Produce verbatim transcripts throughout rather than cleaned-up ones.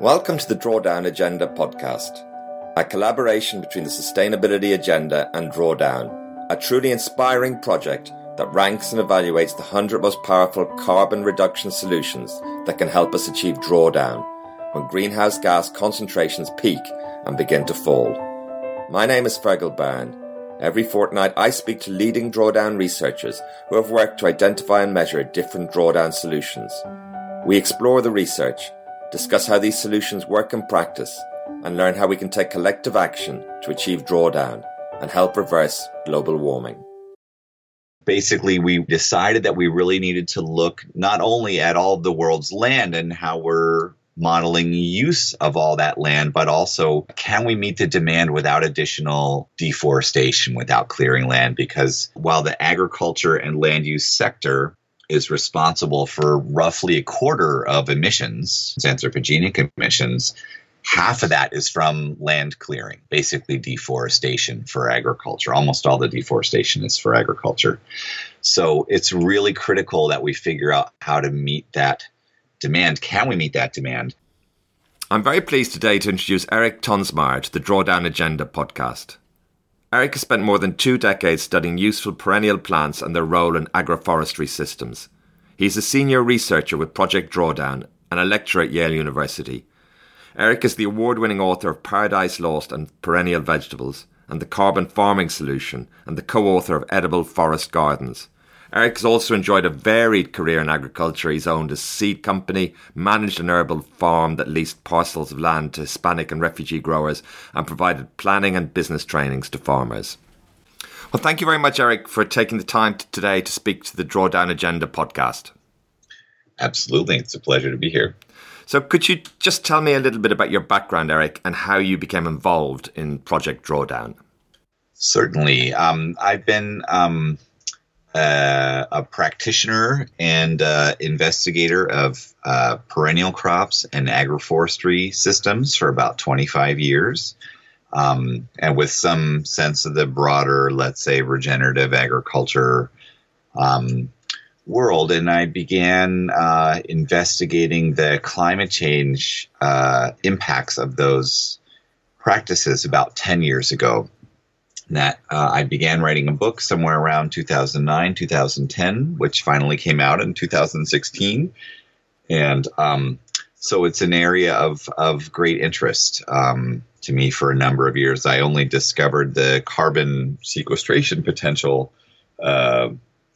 Welcome to the Drawdown Agenda podcast, a collaboration between the Sustainability Agenda and Drawdown, a truly inspiring project that ranks and evaluates the one hundred most powerful carbon reduction solutions that can help us achieve drawdown when greenhouse gas concentrations peak and begin to fall. My name is Fergal Byrne. Every fortnight I speak to leading drawdown researchers who have worked to identify and measure different drawdown solutions. We explore the research, discuss how these solutions work in practice, and learn how we can take collective action to achieve drawdown and help reverse global warming. Basically, we decided that we really needed to look not only at all of the world's land and how we're modeling use of all that land, but also can we meet the demand without additional deforestation, without clearing land? Because while the agriculture and land use sector is responsible for roughly a quarter of emissions, anthropogenic emissions, half of that is from land clearing, basically deforestation for agriculture. Almost all the deforestation is for agriculture. So it's really critical that we figure out how to meet that demand. Can we meet that demand? I'm very pleased today to introduce Eric Toensmeier to the Drawdown Agenda podcast. Eric has spent more than two decades studying useful perennial plants and their role in agroforestry systems. He's a senior researcher with Project Drawdown and a lecturer at Yale University. Eric is the award-winning author of Paradise Lost and Perennial Vegetables and the Carbon Farming Solution and the co-author of Edible Forest Gardens. Eric has also enjoyed a varied career in agriculture. He's owned a seed company, managed an herbal farm that leased parcels of land to Hispanic and refugee growers, and provided planning and business trainings to farmers. Well, thank you very much, Eric, for taking the time today to speak to the Drawdown Agenda podcast. Absolutely. It's a pleasure to be here. So could you just tell me a little bit about your background, Eric, and how you became involved in Project Drawdown? Certainly. Um, I've been um, uh, a practitioner and uh, investigator of uh, perennial crops and agroforestry systems for about twenty-five years, um, and with some sense of the broader, let's say, regenerative agriculture um world. And I began uh, investigating the climate change uh, impacts of those practices about ten years ago. And that uh, I began writing a book somewhere around two thousand nine, two thousand ten, which finally came out in two thousand sixteen. And um, so it's an area of, of great interest um, to me for a number of years. I only discovered the carbon sequestration potential uh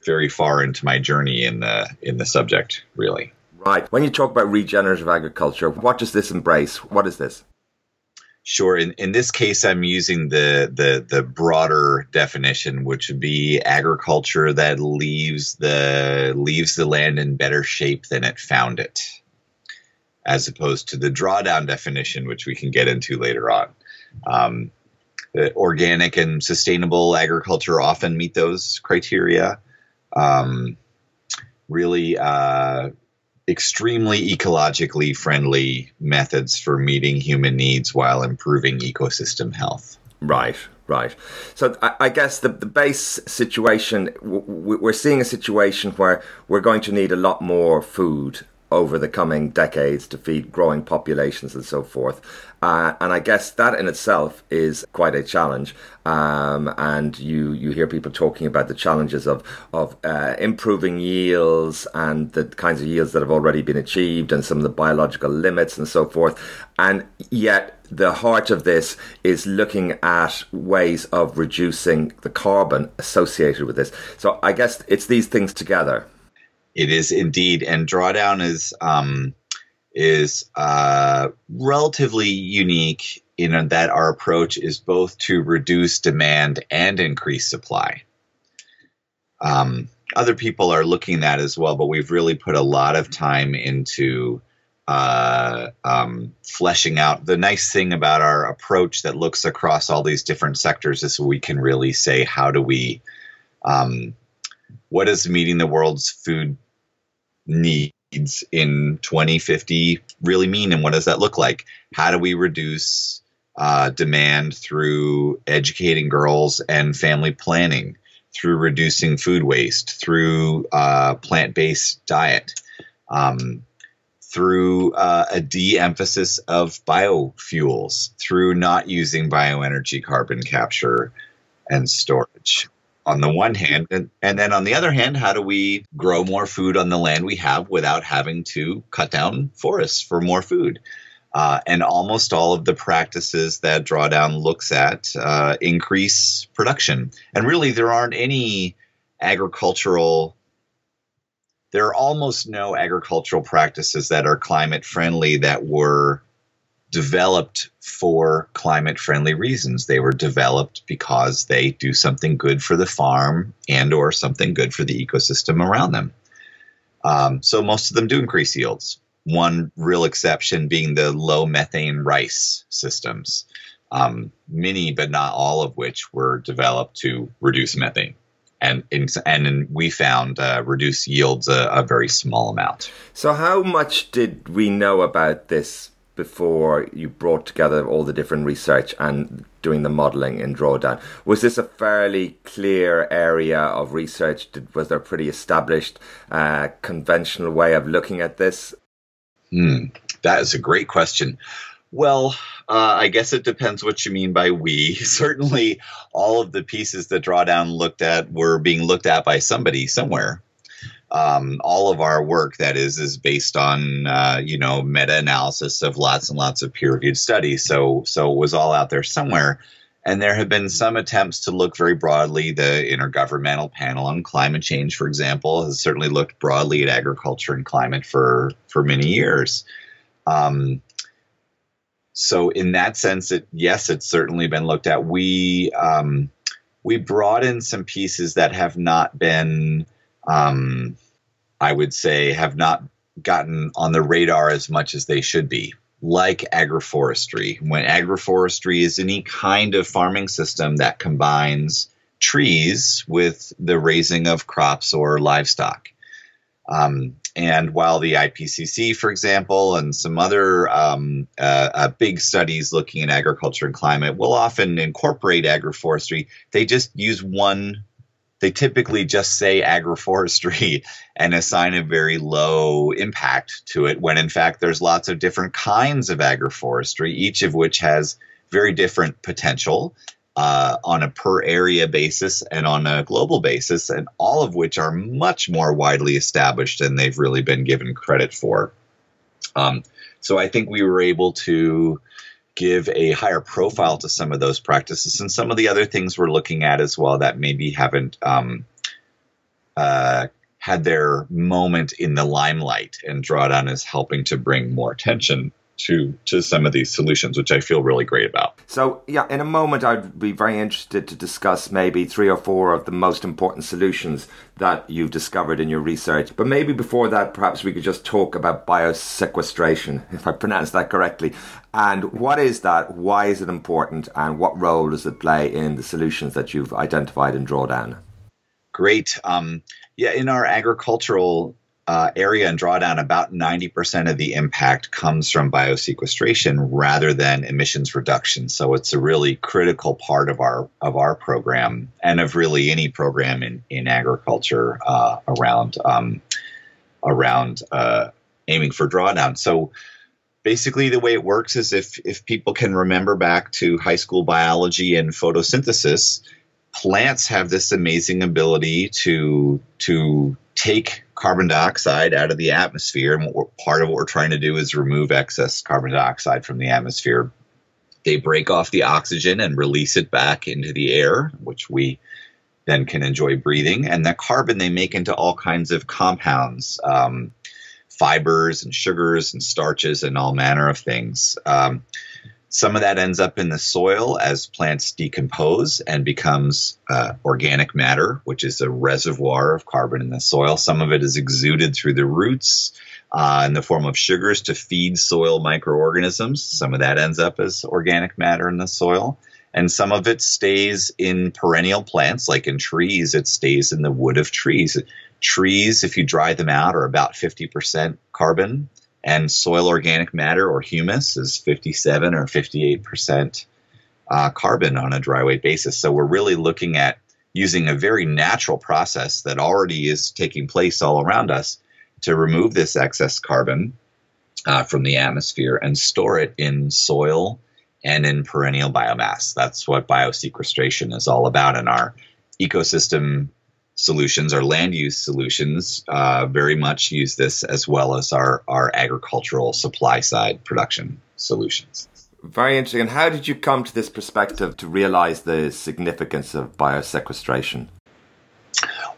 very far into my journey in the in the subject, really. Right. When you talk about regenerative agriculture, what does this embrace? What is this? Sure. In, in this case, I'm using the, the, the broader definition, which would be agriculture that leaves the leaves the land in better shape than it found it, as opposed to the drawdown definition, which we can get into later on. Um, organic and sustainable agriculture often meet those criteria. Um, really uh, extremely ecologically friendly methods for meeting human needs while improving ecosystem health. Right, right. So I, I guess the, the base situation, w- w- we're seeing a situation where we're going to need a lot more food over the coming decades to feed growing populations and so forth. Uh, and I guess that in itself is quite a challenge. Um, and you, you hear people talking about the challenges of, of uh, improving yields and the kinds of yields that have already been achieved and some of the biological limits and so forth. And yet the heart of this is looking at ways of reducing the carbon associated with this. So I guess it's these things together. It is indeed, and drawdown is um, is uh, relatively unique in that our approach is both to reduce demand and increase supply. Um, other people are looking at that as well, but we've really put a lot of time into uh, um, fleshing out. The nice thing about our approach that looks across all these different sectors is we can really say, how do we um, what does meeting the world's food needs in twenty fifty really mean, and what does that look like? How do we reduce uh, demand through educating girls and family planning, through reducing food waste, through uh, plant-based diet, um, through uh, a de-emphasis of biofuels, through not using bioenergy carbon capture and storage on the one hand. And, and then on the other hand, how do we grow more food on the land we have without having to cut down forests for more food? Uh, and almost all of the practices that Drawdown looks at uh, increase production. And really, there aren't any agricultural there are almost no agricultural practices that are climate friendly that were developed for climate friendly reasons. They were developed because they do something good for the farm and or something good for the ecosystem around them. Um, so most of them do increase yields. One real exception being the low methane rice systems, um, many but not all of which were developed to reduce methane. And in, and we found uh, reduced yields a, a very small amount. So how much did we know about this before you brought together all the different research and doing the modelling in Drawdown? Was this a fairly clear area of research? Did, was there a pretty established uh, conventional way of looking at this? Hmm, that is a great question. Well, uh, I guess it depends what you mean by we. Certainly, all of the pieces that Drawdown looked at were being looked at by somebody somewhere. Um, all of our work, that is, is based on, uh, you know, meta-analysis of lots and lots of peer-reviewed studies. So, so it was all out there somewhere. And there have been some attempts to look very broadly. The Intergovernmental Panel on Climate Change, for example, has certainly looked broadly at agriculture and climate for, for many years. Um So in that sense, it, yes, it's certainly been looked at. We um, we brought in some pieces that have not been, um, I would say, have not gotten on the radar as much as they should be, like agroforestry. When agroforestry is any kind of farming system that combines trees with the raising of crops or livestock. Um, and while the I P C C, for example, and some other um, uh, uh, big studies looking at agriculture and climate will often incorporate agroforestry, they just use one, they typically just say agroforestry and assign a very low impact to it, when in fact there's lots of different kinds of agroforestry, each of which has very different potential Uh, on a per area basis and on a global basis, and all of which are much more widely established than they've really been given credit for. Um, so I think we were able to give a higher profile to some of those practices and some of the other things we're looking at as well that maybe haven't um, uh, had their moment in the limelight, and Drawdown is helping to bring more attention to to some of these solutions, which I feel really great about. So, yeah, in a moment, I'd be very interested to discuss maybe three or four of the most important solutions that you've discovered in your research. But maybe before that, perhaps we could just talk about biosequestration, if I pronounced that correctly. And what is that? Why is it important? And what role does it play in the solutions that you've identified in Drawdown? Great. Um, yeah, in our agricultural Uh, area and Drawdown, about ninety percent of the impact comes from biosequestration rather than emissions reduction. So it's a really critical part of our of our program and of really any program in in agriculture uh, around um, around uh, aiming for drawdown. So basically, the way it works is if if people can remember back to high school biology and photosynthesis, plants have this amazing ability to to take carbon dioxide out of the atmosphere, and what part of what we're trying to do is remove excess carbon dioxide from the atmosphere. They break off the oxygen and release it back into the air, which we then can enjoy breathing. And the carbon they make into all kinds of compounds, um, fibers and sugars and starches and all manner of things. Um, Some of that ends up in the soil as plants decompose and becomes uh, organic matter, which is a reservoir of carbon in the soil. Some of it is exuded through the roots uh, in the form of sugars to feed soil microorganisms. Some of that ends up as organic matter in the soil. And some of it stays in perennial plants, like in trees, it stays in the wood of trees. Trees, if you dry them out, are about fifty percent carbon. And soil organic matter or humus is fifty-seven or fifty-eight percent uh, carbon on a dry weight basis. So we're really looking at using a very natural process that already is taking place all around us to remove this excess carbon uh, from the atmosphere and store it in soil and in perennial biomass. That's what biosequestration is all about. And our ecosystem solutions, our land use solutions, uh, very much use this, as well as our, our agricultural supply side production solutions. Very interesting. And how did you come to this perspective to realize the significance of biosequestration?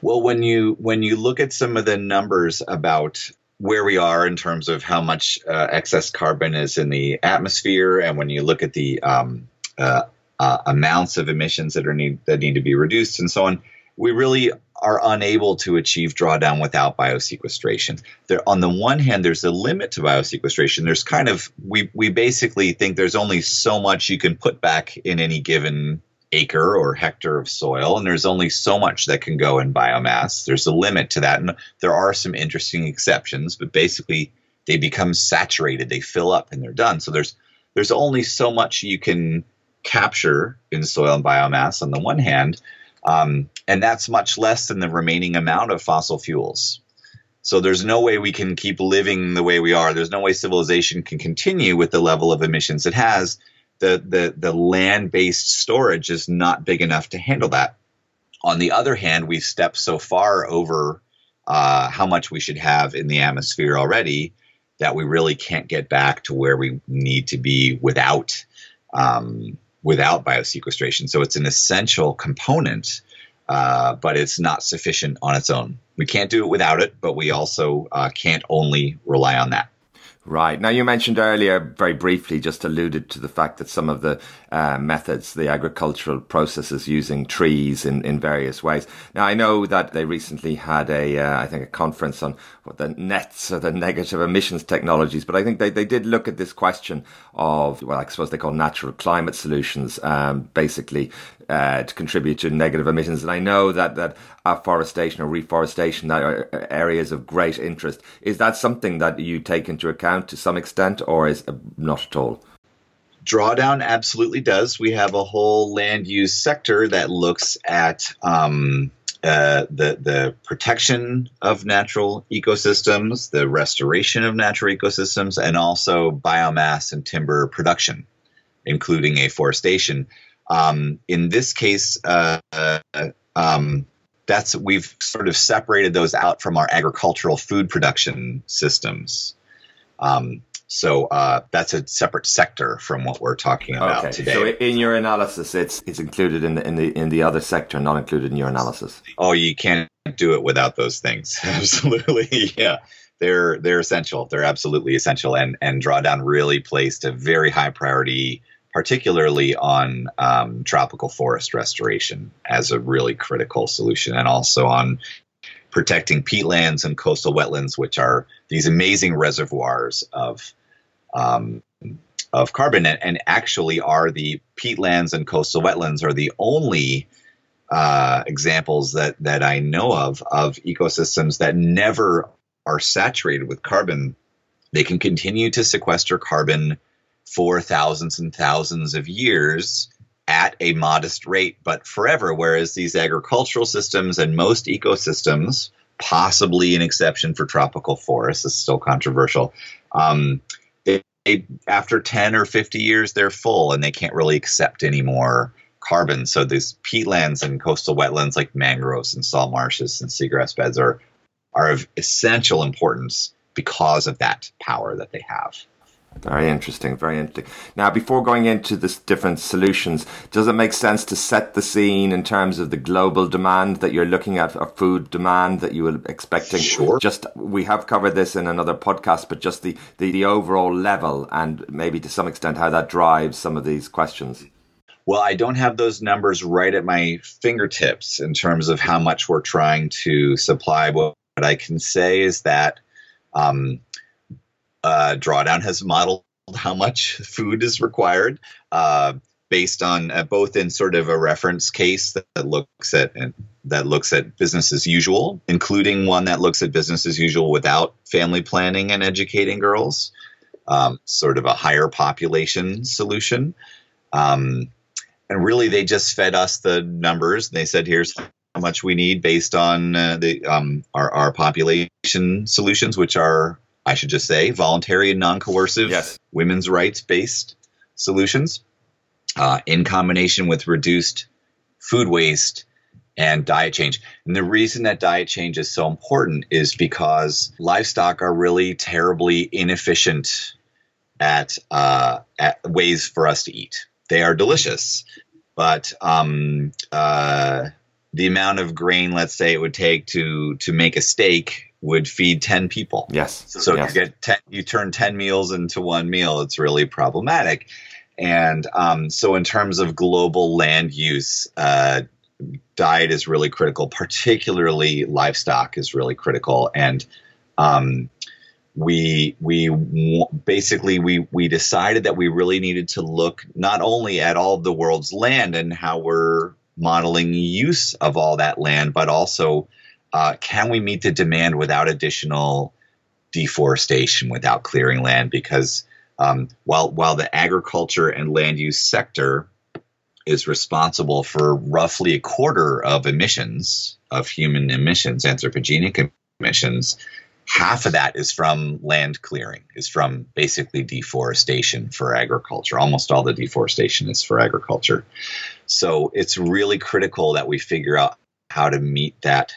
Well, when you when you look at some of the numbers about where we are in terms of how much uh, excess carbon is in the atmosphere, and when you look at the um, uh, uh, amounts of emissions that are need that need to be reduced, and so on, we really are unable to achieve drawdown without biosequestration. There, on the one hand, there's a limit to biosequestration. There's kind of we we basically think there's only so much you can put back in any given acre or hectare of soil, and there's only so much that can go in biomass. There's a limit to that, and there are some interesting exceptions, but basically they become saturated, they fill up, and they're done. So there's there's only so much you can capture in soil and biomass on the one hand, um, and that's much less than the remaining amount of fossil fuels. So there's no way we can keep living the way we are. There's no way civilization can continue with the level of emissions it has. The, the, the land-based storage is not big enough to handle that. On the other hand, we've stepped so far over uh, how much we should have in the atmosphere already that we really can't get back to where we need to be without um, without biosequestration. So it's an essential component, uh, but it's not sufficient on its own. We can't do it without it, but we also uh, can't only rely on that. Right. Now, you mentioned earlier, very briefly, just alluded to the fact that some of the uh, methods, the agricultural processes using trees in, in various ways. Now, I know that they recently had a, uh, I think, a conference on what the nets or the negative emissions technologies. But I think they, they did look at this question of, well, I suppose they call natural climate solutions, um, basically uh, to contribute to negative emissions. And I know that, that afforestation or reforestation, that are areas of great interest. Is that something that you take into account to some extent, or is not at all? Drawdown absolutely does. We have a whole land use sector that looks at um, uh, the the protection of natural ecosystems, the restoration of natural ecosystems, and also biomass and timber production, including afforestation. Um, in this case, uh, um, that's we've sort of separated those out from our agricultural food production systems. Um, so uh, that's a separate sector from what we're talking about okay. today. So in your analysis, it's it's included in the, in the in the other sector, not included in your analysis. Oh, you can't do it without those things. Absolutely, yeah, they're they're essential. They're absolutely essential, and and Drawdown really placed a very high priority, particularly on um, tropical forest restoration as a really critical solution, and also on protecting peatlands and coastal wetlands, which are these amazing reservoirs of um, of carbon, and, and actually are the peatlands and coastal wetlands are the only uh, examples that that I know of of ecosystems that never are saturated with carbon. They can continue to sequester carbon for thousands and thousands of years at a modest rate, but forever, whereas these agricultural systems and most ecosystems, possibly an exception for tropical forests, is still controversial, um, they, they, after ten or fifty years, they're full and they can't really accept any more carbon. So these peatlands and coastal wetlands like mangroves and salt marshes and seagrass beds are, are of essential importance because of that power that they have. Very interesting, very interesting. Now, before going into the different solutions, does it make sense to set the scene in terms of the global demand that you're looking at, or food demand that you were expecting? Sure. Just, we have covered this in another podcast, but just the, the, the overall level and maybe to some extent how that drives some of these questions. Well, I don't have those numbers right at my fingertips in terms of how much we're trying to supply. What I can say is that um, Uh, Drawdown has modeled how much food is required uh, based on uh, both in sort of a reference case that, that looks at and that looks at business as usual, including one that looks at business as usual without family planning and educating girls, um, sort of a higher population solution. Um, and really, they just fed us the numbers. And they said, here's how much we need based on uh, the um, our, our population solutions, which are I should just say, voluntary and non-coercive, yes, women's rights-based solutions, uh, in combination with reduced food waste and diet change. And the reason that diet change is so important is because livestock are really terribly inefficient at, uh, at ways for us to eat. They are delicious, but um, uh, the amount of grain, let's say, it would take to to make a steak would feed ten people. Yes. So yes. you get ten, you turn ten meals into one meal. It's really problematic. And um, so in terms of global land use, uh, diet is really critical, particularly livestock is really critical. And um, we we basically we, we decided that we really needed to look not only at all of the world's land and how we're modeling use of all that land, but also uh, can we meet the demand without additional deforestation, without clearing land? Because um, while while the agriculture and land use sector is responsible for roughly a quarter of emissions, of human emissions, anthropogenic emissions, half of that is from land clearing, is from basically deforestation for agriculture. Almost all the deforestation is for agriculture. So it's really critical that we figure out how to meet that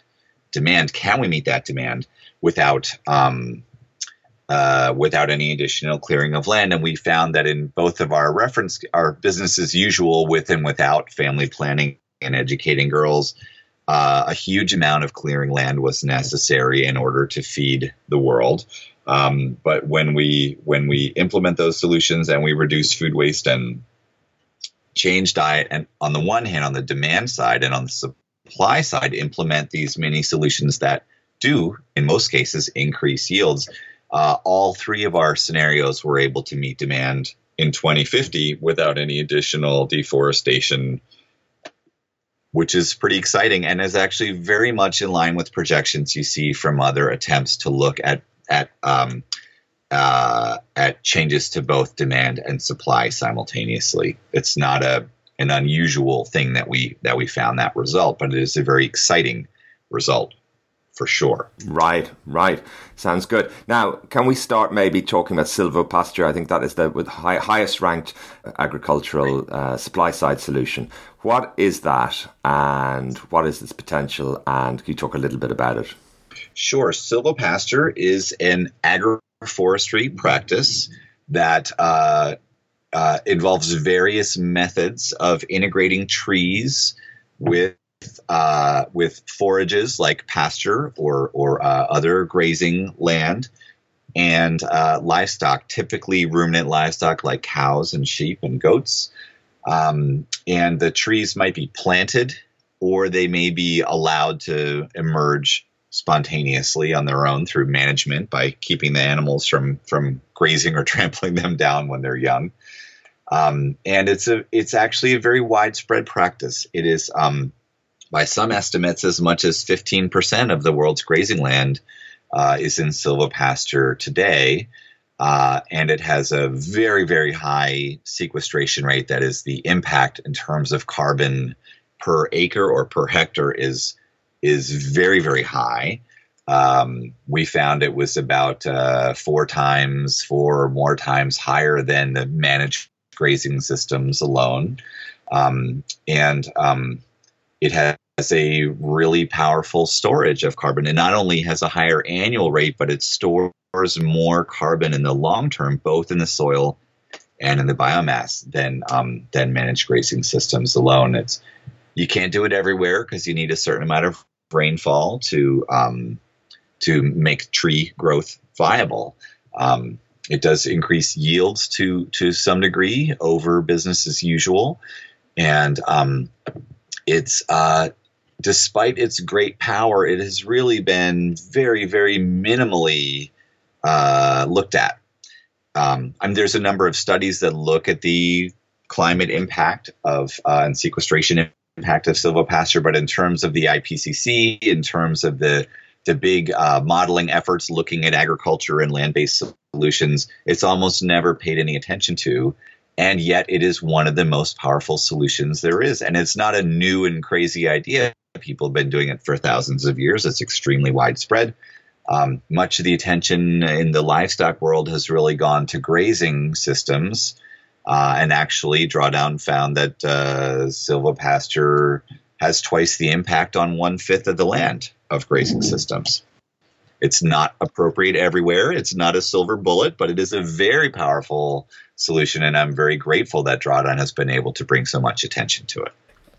demand. Can we meet that demand without um, uh, without any additional clearing of land? And we found that in both of our reference, our business as usual, with and without family planning and educating girls, Uh, a huge amount of clearing land was necessary in order to feed the world. Um, but when we when we implement those solutions and we reduce food waste and change diet, and on the one hand, on the demand side and on the supply side, implement these many solutions that do, in most cases, increase yields, uh, all three of our scenarios were able to meet demand in twenty fifty without any additional deforestation, which is pretty exciting and is actually very much in line with projections you see from other attempts to look at at um, uh, at changes to both demand and supply simultaneously. It's not a an unusual thing that we that we found that result, but it is a very exciting result for sure. Right, right. Sounds good. Now, can we start maybe talking about silvopasture? I think that is the with high, highest ranked agricultural uh, supply side solution. What is that and what is its potential? And can you talk a little bit about it? Sure. Silvopasture is an agroforestry practice that uh, uh, involves various methods of integrating trees with Uh, with forages like pasture or or uh, other grazing land, and uh, livestock, typically ruminant livestock like cows and sheep and goats. Um, and the trees might be planted, or they may be allowed to emerge spontaneously on their own through management by keeping the animals from from grazing or trampling them down when they're young. Um, and it's a it's actually a very widespread practice. It is. Um, By some estimates, as much as fifteen percent of the world's grazing land uh, is in silvopasture today, uh, and it has a very, very high sequestration rate. That is, the impact in terms of carbon per acre or per hectare is is very, very high. Um, we found it was about uh, four times, four or more times higher than the managed grazing systems alone, um, and um, it has has a really powerful storage of carbon. It not only has a higher annual rate, but it stores more carbon in the long term, both in the soil and in the biomass, than um, than managed grazing systems alone. It's you can't do it everywhere because you need a certain amount of rainfall to um, to make tree growth viable. Um, it does increase yields to to some degree over business as usual, and um, it's uh, despite its great power, it has really been very, very minimally uh, looked at. Um, I mean, there's a number of studies that look at the climate impact of uh, and sequestration impact of silvopasture, but in terms of the I P C C, in terms of the the big uh, modeling efforts looking at agriculture and land-based solutions, it's almost never paid any attention to. And yet it is one of the most powerful solutions there is. And it's not a new and crazy idea. People have been doing it for thousands of years. It's extremely widespread. Um, much of the attention in the livestock world has really gone to grazing systems, uh, and actually Drawdown found that uh, silvopasture has twice the impact on one-fifth of the land of grazing systems. It's not appropriate everywhere. It's not a silver bullet, but it is a very powerful solution, and I'm very grateful that Drawdown has been able to bring so much attention to it.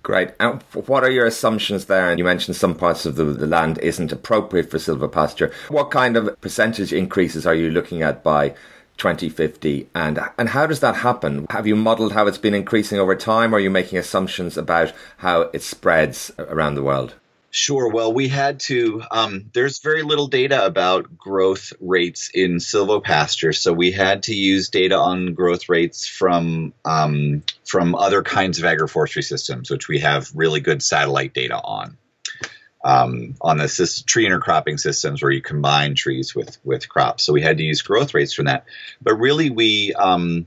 Great. And what are your assumptions there? And you mentioned some parts of the, the land isn't appropriate for silvopasture. What kind of percentage increases are you looking at by twenty fifty? And and how does that happen? Have you modelled how it's been increasing over time? Or are you making assumptions about how it spreads around the world? Sure. Well, we had to, um, there's very little data about growth rates in silvopasture. So we had to use data on growth rates from um, from other kinds of agroforestry systems, which we have really good satellite data on. Um, on the system, tree intercropping systems where you combine trees with, with crops. So we had to use growth rates from that. But really, we um,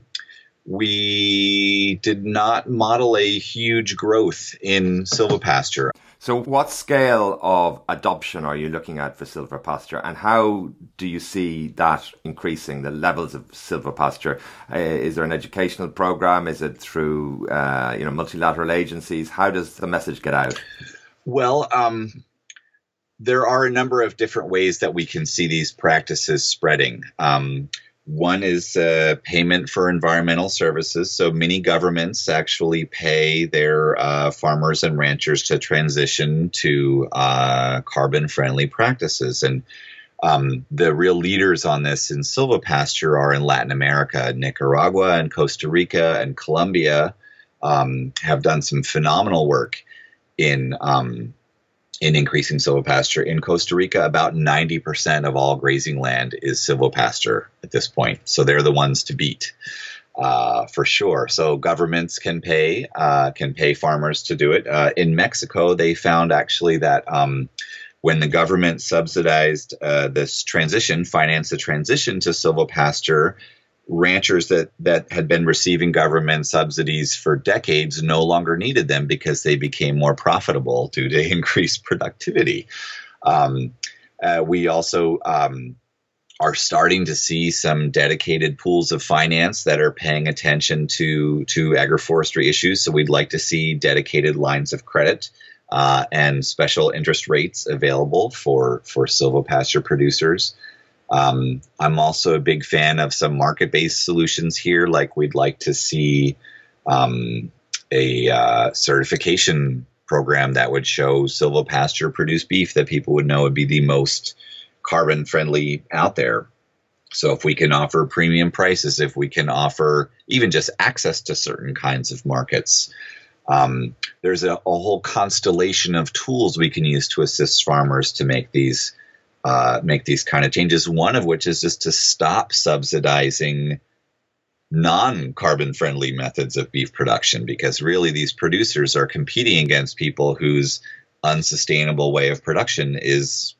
we did not model a huge growth in silvopasture. So what scale of adoption are you looking at for silvopasture, and how do you see that increasing, the levels of silvopasture? Uh, is there an educational program? Is it through uh, you know multilateral agencies? How does the message get out? Well, um, there are a number of different ways that we can see these practices spreading. Um, One is uh, payment for environmental services. So many governments actually pay their uh, farmers and ranchers to transition to uh, carbon-friendly practices. And um, the real leaders on this in silvopasture are in Latin America. Nicaragua and Costa Rica and Colombia um, have done some phenomenal work in um in increasing silvopasture. In Costa Rica, about ninety percent of all grazing land is silvopasture at this point. So they're the ones to beat uh, for sure. So governments can pay, uh, can pay farmers to do it. Uh, in Mexico, they found actually that um, when the government subsidized uh, this transition, financed the transition to silvopasture, ranchers that, that had been receiving government subsidies for decades no longer needed them because they became more profitable due to increased productivity. Um, uh, we also um, are starting to see some dedicated pools of finance that are paying attention to, to agroforestry issues. So we'd like to see dedicated lines of credit uh, and special interest rates available for, for silvopasture producers. Um, I'm also a big fan of some market-based solutions here, like we'd like to see um, a uh, certification program that would show silvopasture-produced beef that people would know would be the most carbon-friendly out there. So if we can offer premium prices, if we can offer even just access to certain kinds of markets, um, there's a, a whole constellation of tools we can use to assist farmers to make these Uh, make these kind of changes, one of which is just to stop subsidizing non-carbon friendly methods of beef production, because really these producers are competing against people whose unsustainable way of production is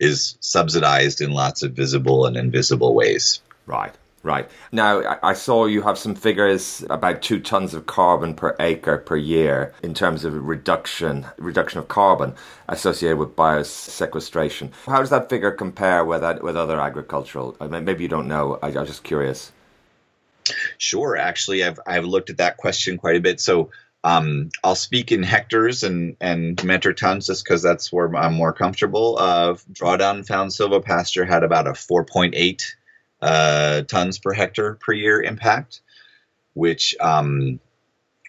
is subsidized in lots of visible and invisible ways. Right. Right. Now, I saw you have some figures about two tons of carbon per acre per year in terms of reduction, reduction of carbon associated with biosequestration. How does that figure compare with with other agricultural? I mean, maybe you don't know. I, I'm just curious. Sure. Actually, I've I've looked at that question quite a bit. So um, I'll speak in hectares and, and metric tons just because that's where I'm more comfortable. Uh, Drawdown found silvopasture had about a four point eight Uh, tons per hectare per year impact, which um,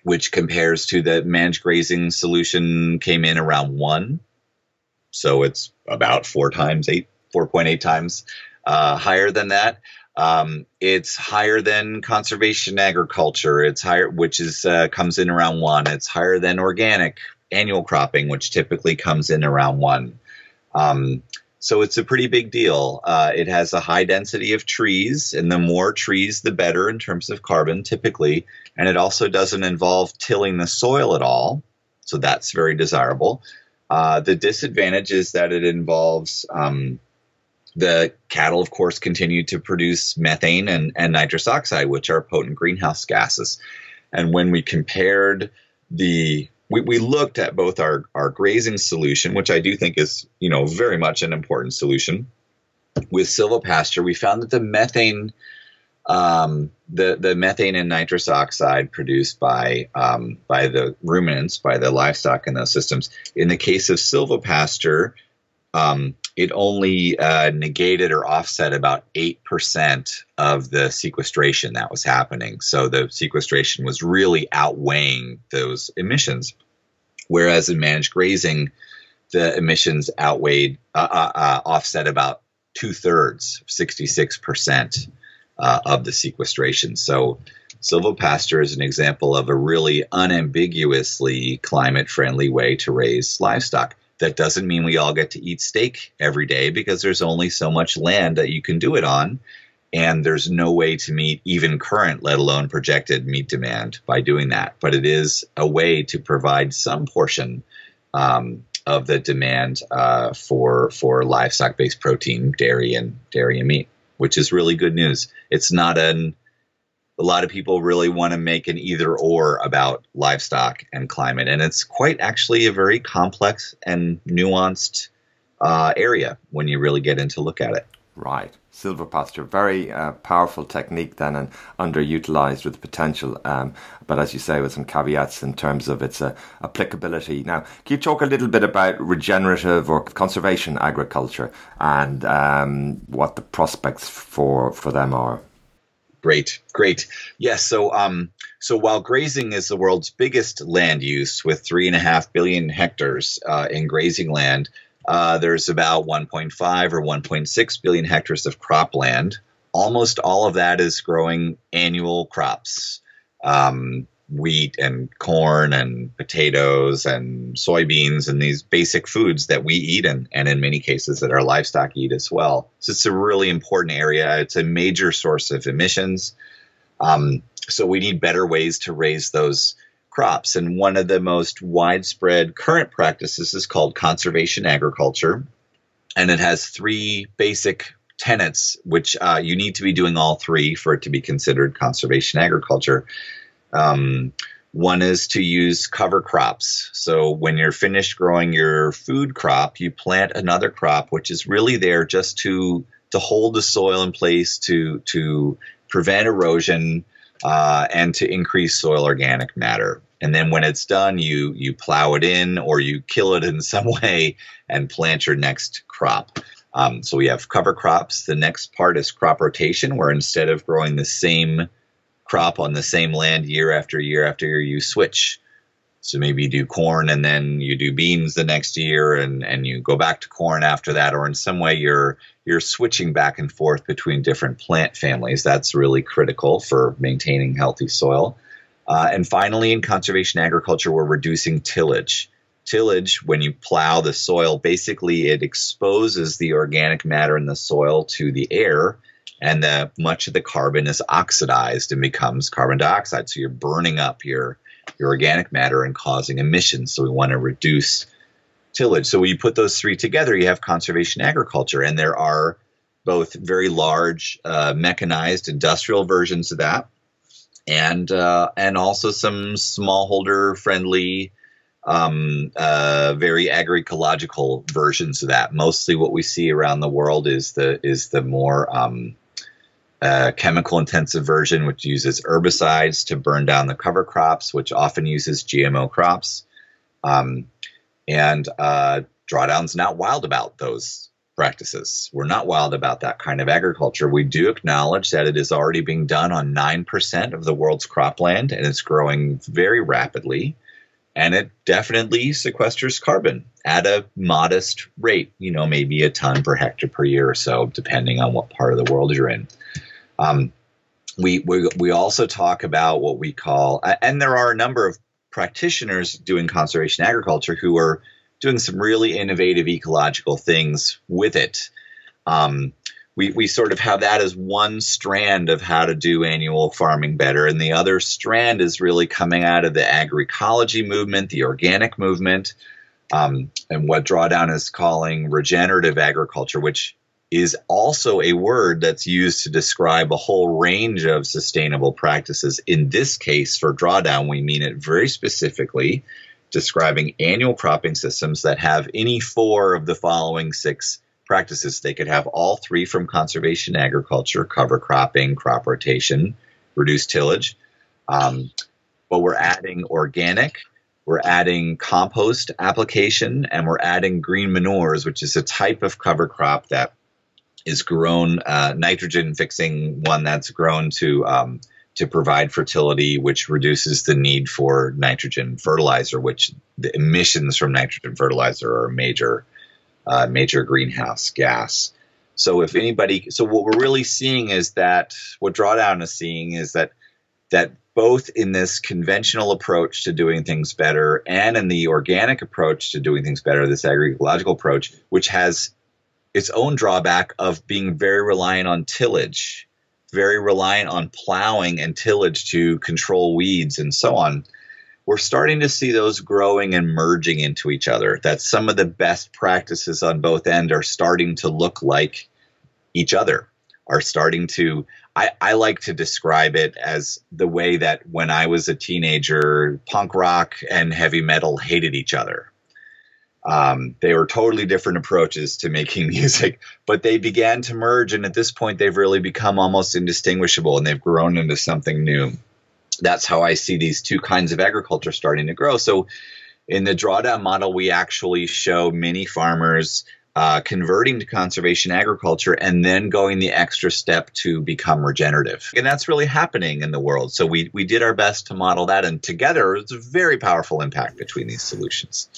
which compares to the managed grazing solution came in around one. So it's about four times eight, four point eight times uh, higher than that. Um, it's higher than conservation agriculture. It's higher, which is uh, comes in around one. It's higher than organic annual cropping, which typically comes in around one. Um, So it's a pretty big deal. Uh, it has a high density of trees, and the more trees, the better in terms of carbon typically. And it also doesn't involve tilling the soil at all. So that's very desirable. Uh, the disadvantage is that it involves um, the cattle, of course, continue to produce methane and, and nitrous oxide, which are potent greenhouse gases. And when we compared the We we looked at both our, our grazing solution, which I do think is, you know, very much an important solution, with silvopasture, we found that the methane, um, the the methane and nitrous oxide produced by um, by the ruminants, by the livestock in those systems, in the case of silvopasture, um, it only uh, negated or offset about eight percent of the sequestration that was happening. So the sequestration was really outweighing those emissions, whereas in managed grazing, the emissions outweighed uh, uh, uh, offset about two-thirds, sixty-six percent uh, of the sequestration. So silvopasture is an example of a really unambiguously climate-friendly way to raise livestock. That doesn't mean we all get to eat steak every day, because there's only so much land that you can do it on, and there's no way to meet even current, let alone projected, meat demand by doing that. But it is a way to provide some portion um, of the demand uh, for for livestock-based protein, dairy, and dairy and meat, which is really good news. It's not an a lot of people really want to make an either or about livestock and climate, and it's quite actually a very complex and nuanced uh, area when you really get in to look at it. Right. Silvopasture, very uh, powerful technique then, and underutilized with potential, um, but as you say, with some caveats in terms of its uh, applicability. Now, can you talk a little bit about regenerative or conservation agriculture and um, what the prospects for, for them are? Great, great. Yes, so um, so while grazing is the world's biggest land use with three and a half billion hectares uh, in grazing land, Uh, there's about one point five or one point six billion hectares of cropland. Almost all of that is growing annual crops, um, wheat and corn and potatoes and soybeans and these basic foods that we eat, and, and in many cases that our livestock eat as well. So it's a really important area. It's a major source of emissions. Um, so we need better ways to raise those crops. And one of the most widespread current practices is called conservation agriculture. And it has three basic tenets, which uh, you need to be doing all three for it to be considered conservation agriculture. Um, one is to use cover crops. So when you're finished growing your food crop, you plant another crop, which is really there just to to hold the soil in place, to to prevent erosion, uh, and to increase soil organic matter. And then when it's done, you you plow it in or you kill it in some way and plant your next crop. Um, so we have cover crops. The next part is crop rotation, where instead of growing the same crop on the same land year after year after year, you switch. So maybe you do corn and then you do beans the next year, and, and you go back to corn after that, or in some way you're you're switching back and forth between different plant families. That's really critical for maintaining healthy soil. Uh, and finally, in conservation agriculture, we're reducing tillage. Tillage, when you plow the soil, basically it exposes the organic matter in the soil to the air, and the, much of the carbon is oxidized and becomes carbon dioxide. So you're burning up your your organic matter and causing emissions. So we want to reduce tillage. So when you put those three together, you have conservation agriculture. And there are both very large uh, mechanized industrial versions of that, and uh, and also some smallholder friendly, um, uh, very agroecological versions of that. Mostly what we see around the world is the is the more um, Uh, chemical-intensive version, which uses herbicides to burn down the cover crops, which often uses G M O crops. Um, and uh, Drawdown's not wild about those practices. We're not wild about that kind of agriculture. We do acknowledge that it is already being done on nine percent of the world's cropland, and it's growing very rapidly. And it definitely sequesters carbon at a modest rate, you know, maybe a ton per hectare per year or so, depending on what part of the world you're in. Um, we, we we also talk about what we call, and there are a number of practitioners doing conservation agriculture who are doing some really innovative ecological things with it. Um, we, we sort of have that as one strand of how to do annual farming better. And the other strand is really coming out of the agroecology movement, the organic movement, um, and what Drawdown is calling regenerative agriculture, which is also a word that's used to describe a whole range of sustainable practices. In this case, for Drawdown, we mean it very specifically, describing annual cropping systems that have any four of the following six practices. They could have all three from conservation agriculture: cover cropping, crop rotation, reduced tillage. Um, but we're adding organic, we're adding compost application, and we're adding green manures, which is a type of cover crop that is grown uh, nitrogen fixing, one that's grown to um, to provide fertility, which reduces the need for nitrogen fertilizer, which the emissions from nitrogen fertilizer are a major uh, major greenhouse gas. So if anybody, so what we're really seeing is that what Drawdown is seeing is that that both in this conventional approach to doing things better and in the organic approach to doing things better, this agroecological approach, which has its own drawback of being very reliant on tillage, very reliant on plowing and tillage to control weeds and so on, we're starting to see those growing and merging into each other, that some of the best practices on both end are starting to look like each other, are starting to I, I like to describe it as the way that when I was a teenager, punk rock and heavy metal hated each other. Um, they were totally different approaches to making music, but they began to merge. And at this point, they've really become almost indistinguishable and they've grown into something new. That's how I see these two kinds of agriculture starting to grow. So in the Drawdown model, we actually show many farmers Uh, converting to conservation agriculture and then going the extra step to become regenerative. And that's really happening in the world. So we, we did our best to model that. And together, it's a very powerful impact between these solutions.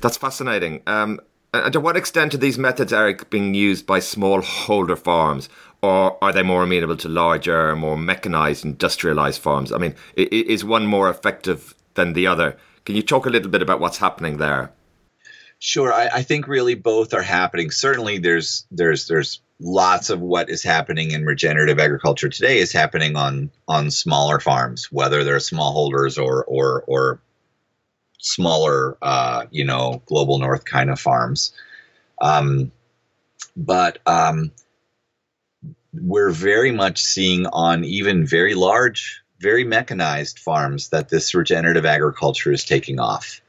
That's fascinating. Um, and to what extent are these methods, Eric, being used by smallholder farms? Or are they more amenable to larger, more mechanized, industrialized farms? I mean, is one more effective than the other? Can you talk a little bit about what's happening there? Sure. I, I think really both are happening. Certainly there's there's there's lots of what is happening in regenerative agriculture today is happening on on smaller farms, whether they're smallholders or or or smaller, uh, you know, global north kind of farms. Um, but um, we're very much seeing on even very large, very mechanized farms that this regenerative agriculture is taking off.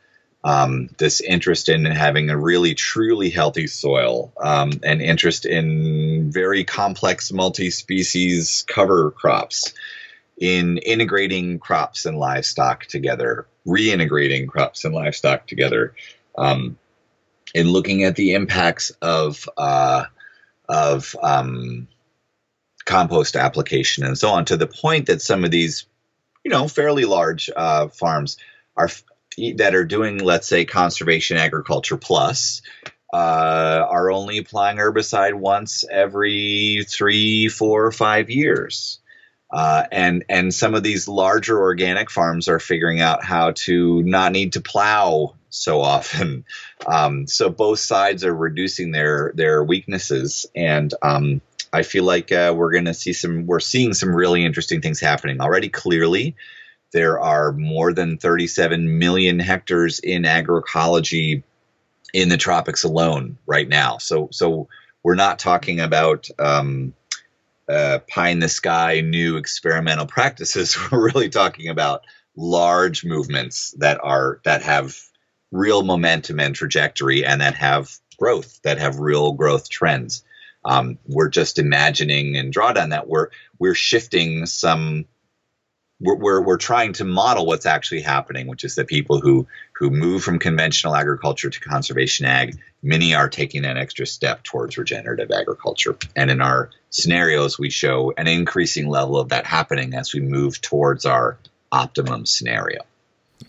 Um, this interest in having a really truly healthy soil, um, an interest in very complex multi-species cover crops, in integrating crops and livestock together, reintegrating crops and livestock together, um, in looking at the impacts of uh, of um, compost application and so on, to the point that some of these, you know, fairly large uh, farms are that are doing, let's say, conservation agriculture plus, uh, are only applying herbicide once every three, four, five years. Uh, and and some of these larger organic farms are figuring out how to not need to plow so often. Um, so both sides are reducing their their weaknesses. And um, I feel like uh, we're going to see some, we're seeing some really interesting things happening already, clearly. There are more than thirty-seven million hectares in agroecology in the tropics alone right now. So so we're not talking about um, uh, pie in the sky, new experimental practices. We're really talking about large movements that are that have real momentum and trajectory and that have growth, that have real growth trends. Um, we're just imagining in Drawdown that we're we're shifting some We're, we're we're trying to model what's actually happening, which is that people who who move from conventional agriculture to conservation ag, many are taking that extra step towards regenerative agriculture. And in our scenarios, we show an increasing level of that happening as we move towards our optimum scenario.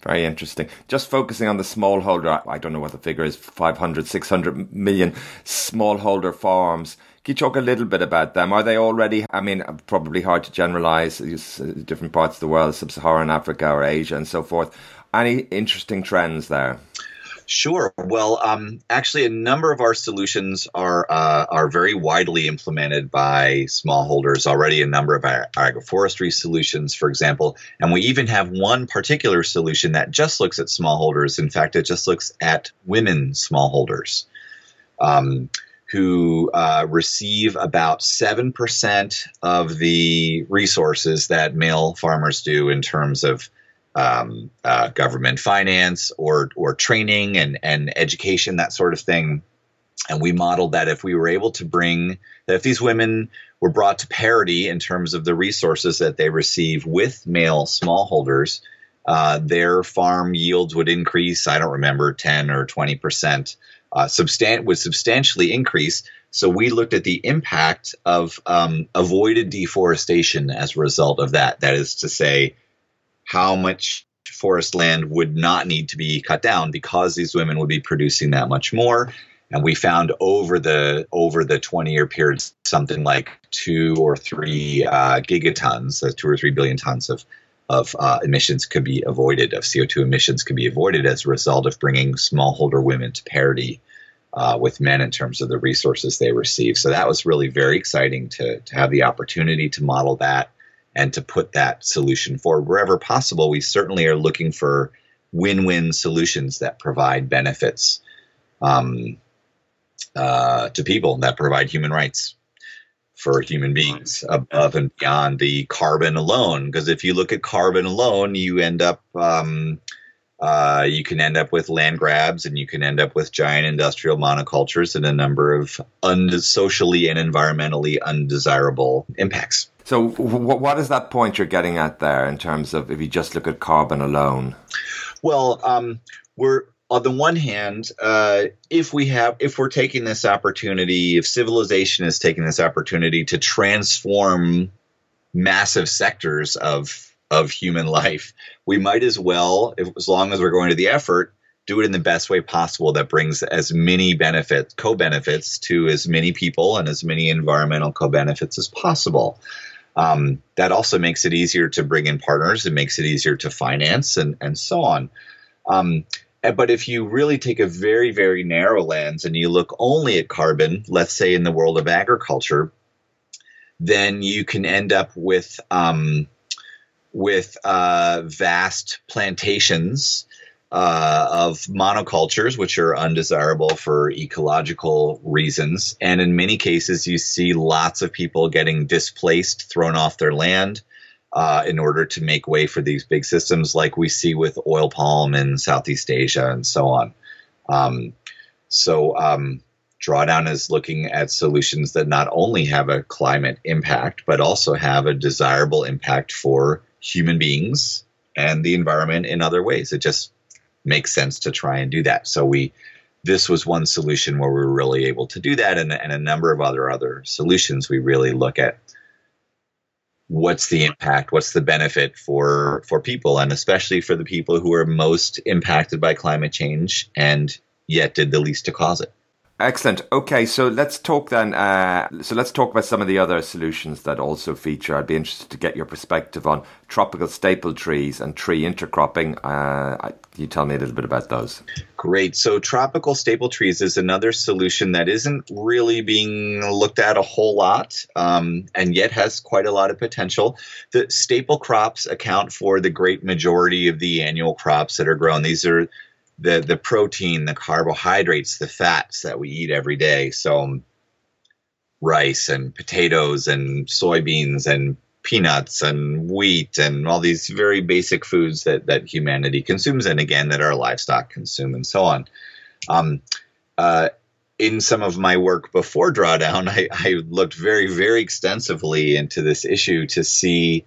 Very interesting. Just focusing on the smallholder, I don't know what the figure is, five hundred, six hundred million smallholder farms. Can you talk a little bit about them? Are they already, I mean, probably hard to generalize, different parts of the world, sub-Saharan Africa or Asia and so forth. Any interesting trends there? Sure. Well, um, actually, a number of our solutions are uh, are very widely implemented by smallholders already. A number of our agroforestry solutions, for example, and we even have one particular solution that just looks at smallholders. In fact, it just looks at women smallholders um, who uh, receive about seven percent of the resources that male farmers do in terms of Um, uh, government finance or or training and, and education, that sort of thing. And we modeled that if we were able to bring, that if these women were brought to parity in terms of the resources that they receive with male smallholders, uh, their farm yields would increase, I don't remember, ten or twenty percent, uh, substan- would substantially increase. So we looked at the impact of um, avoided deforestation as a result of that. That is to say, how much forest land would not need to be cut down because these women would be producing that much more. And we found over the over the twenty-year period something like two or three uh, gigatons, so two or three billion tons of of uh, emissions could be avoided, of C O two emissions could be avoided as a result of bringing smallholder women to parity uh, with men in terms of the resources they receive. So that was really very exciting to to have the opportunity to model that and to put that solution forward wherever possible. We certainly are looking for win-win solutions that provide benefits. Um, Uh, to people, that provide human rights for human beings above and beyond the carbon alone. Because if you look at carbon alone, you end up, um, uh, you can end up with land grabs, and you can end up with giant industrial monocultures and a number of un- socially and environmentally undesirable impacts. So w- what is that point you're getting at there in terms of if you just look at carbon alone? Well, um, we're... On the one hand, uh, if we have, if we're taking this opportunity, if civilization is taking this opportunity to transform massive sectors of of human life, we might as well, if, as long as we're going to the effort, do it in the best way possible that brings as many benefits, co-benefits, to as many people and as many environmental co-benefits as possible. Um, that also makes it easier to bring in partners. It makes it easier to finance and and so on. Um, But if you really take a very, very narrow lens and you look only at carbon, let's say in the world of agriculture, then you can end up with um, with uh, vast plantations uh, of monocultures, which are undesirable for ecological reasons. And in many cases, you see lots of people getting displaced, thrown off their land, Uh, in order to make way for these big systems like we see with oil palm in Southeast Asia and so on. Um, so um, Drawdown is looking at solutions that not only have a climate impact, but also have a desirable impact for human beings and the environment in other ways. It just makes sense to try and do that. So we this was one solution where we were really able to do that, and, and a number of other other solutions we really look at. What's the impact? What's the benefit for, for people, and especially for the people who are most impacted by climate change and yet did the least to cause it? Excellent. Okay, so let's talk then. Uh, so let's talk about some of the other solutions that also feature. I'd be interested to get your perspective on tropical staple trees and tree intercropping. Uh, can you tell me a little bit about those? Great. So tropical staple trees is another solution that isn't really being looked at a whole lot, um, and yet has quite a lot of potential. The staple crops account for the great majority of the annual crops that are grown. These are the the protein, the carbohydrates, the fats that we eat every day. So um, rice and potatoes and soybeans and peanuts and wheat and all these very basic foods that, that humanity consumes, and again that our livestock consume and so on. Um, uh, in some of my work before Drawdown, I, I looked very, very extensively into this issue to see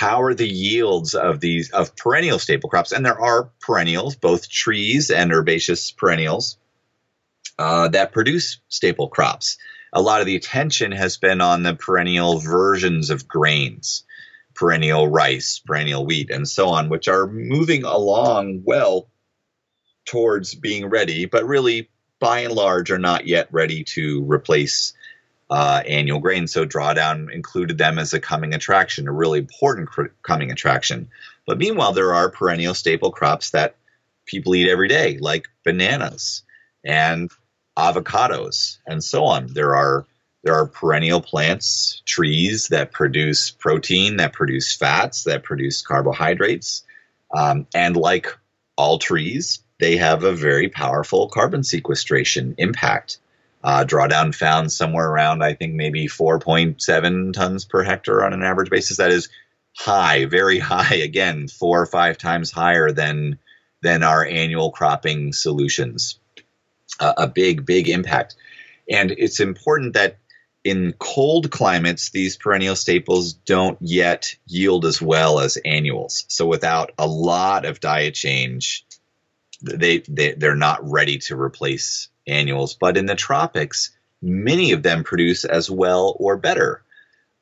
how are the yields of these of perennial staple crops, and there are perennials, both trees and herbaceous perennials, uh, that produce staple crops. A lot of the attention has been on the perennial versions of grains, perennial rice, perennial wheat, and so on, which are moving along well towards being ready, but really, by and large, are not yet ready to replace Uh, annual grain. So Drawdown included them as a coming attraction, a really important cr- coming attraction. But meanwhile, there are perennial staple crops that people eat every day, like bananas and avocados and so on. There are there are perennial plants, trees that produce protein, that produce fats, that produce carbohydrates. Um, and like all trees, they have a very powerful carbon sequestration impact. Uh, Drawdown found somewhere around, I think, maybe four point seven tons per hectare on an average basis. That is high, very high, again, four or five times higher than than our annual cropping solutions. Uh, a big, big impact. And it's important that in cold climates, these perennial staples don't yet yield as well as annuals. So without a lot of diet change, they, they, they're not ready to replace annuals. But in the tropics, many of them produce as well or better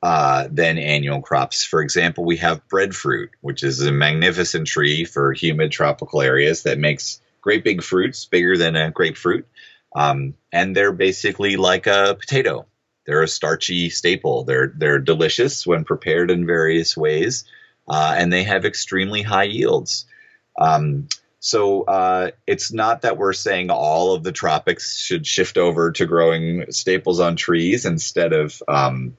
uh, than annual crops. For example, we have breadfruit, which is a magnificent tree for humid tropical areas that makes great big fruits, bigger than a grapefruit. Um, and they're basically like a potato. They're a starchy staple. They're they're delicious when prepared in various ways, uh, and they have extremely high yields. Um, so uh, it's not that we're saying all of the tropics should shift over to growing staples on trees instead of um,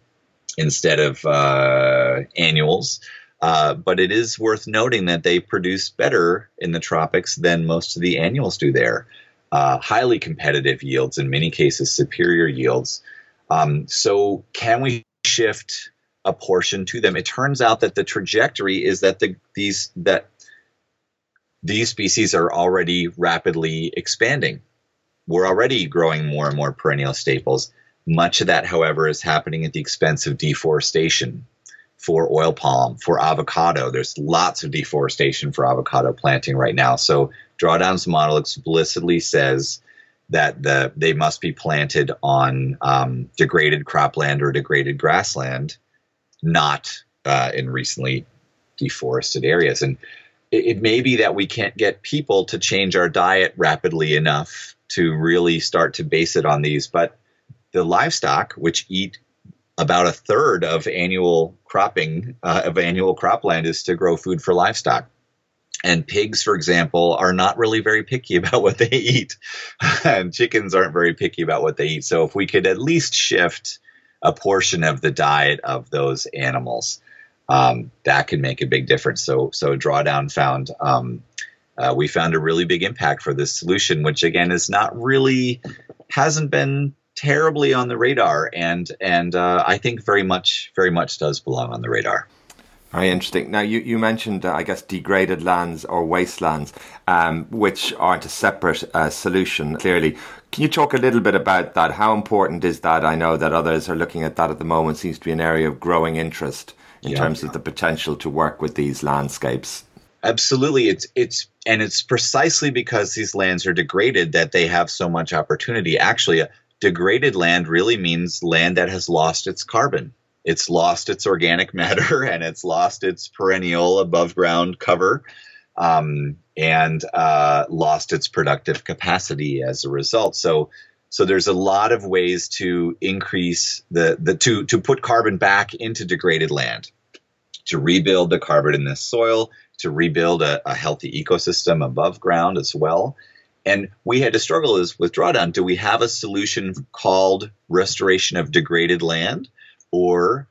instead of uh, annuals, uh, but it is worth noting that they produce better in the tropics than most of the annuals do there. Uh, highly competitive yields, in many cases superior yields. Um, so can we shift a portion to them? It turns out that the trajectory is that the, these that these species are already rapidly expanding. We're already growing more and more perennial staples. Much of that, however, is happening at the expense of deforestation for oil palm, for avocado. There's lots of deforestation for avocado planting right now. So Drawdown's model explicitly says that the, they must be planted on um, degraded cropland or degraded grassland, not uh, in recently deforested areas. And it, it may be that we can't get people to change our diet rapidly enough to really start to base it on these, but the livestock, which eat about a third of annual cropping, uh, of annual cropland, is to grow food for livestock. And pigs, for example, are not really very picky about what they eat. And chickens aren't very picky about what they eat. So if we could at least shift a portion of the diet of those animals, um, that could make a big difference. So so Drawdown found, um, uh, we found a really big impact for this solution, which again is not really, hasn't been terribly on the radar. And, and uh, I think very much, very much does belong on the radar. Very interesting. Now, you, you mentioned, uh, I guess, degraded lands or wastelands, um, which aren't a separate uh, solution, clearly. Can you talk a little bit about that? How important is that? I know that others are looking at that at the moment. It seems to be an area of growing interest in yeah, terms yeah. of the potential to work with these landscapes. Absolutely. It's it's and it's precisely because these lands are degraded that they have so much opportunity. Actually, a degraded land really means land that has lost its carbon. It's lost its organic matter and it's lost its perennial above ground cover um, and uh, lost its productive capacity as a result. So so there's a lot of ways to increase the, the to, to put carbon back into degraded land, to rebuild the carbon in the soil, to rebuild a, a healthy ecosystem above ground as well. And we had to struggle is with Drawdown. Do we have a solution called restoration of degraded land? Or,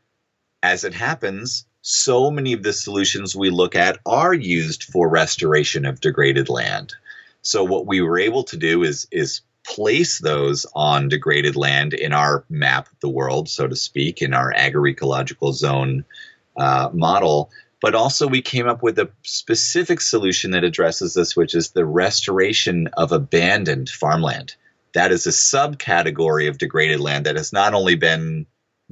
as it happens, so many of the solutions we look at are used for restoration of degraded land. So what we were able to do is, is place those on degraded land in our map of the world, so to speak, in our agroecological zone uh, model. But also we came up with a specific solution that addresses this, which is the restoration of abandoned farmland. That is a subcategory of degraded land that has not only been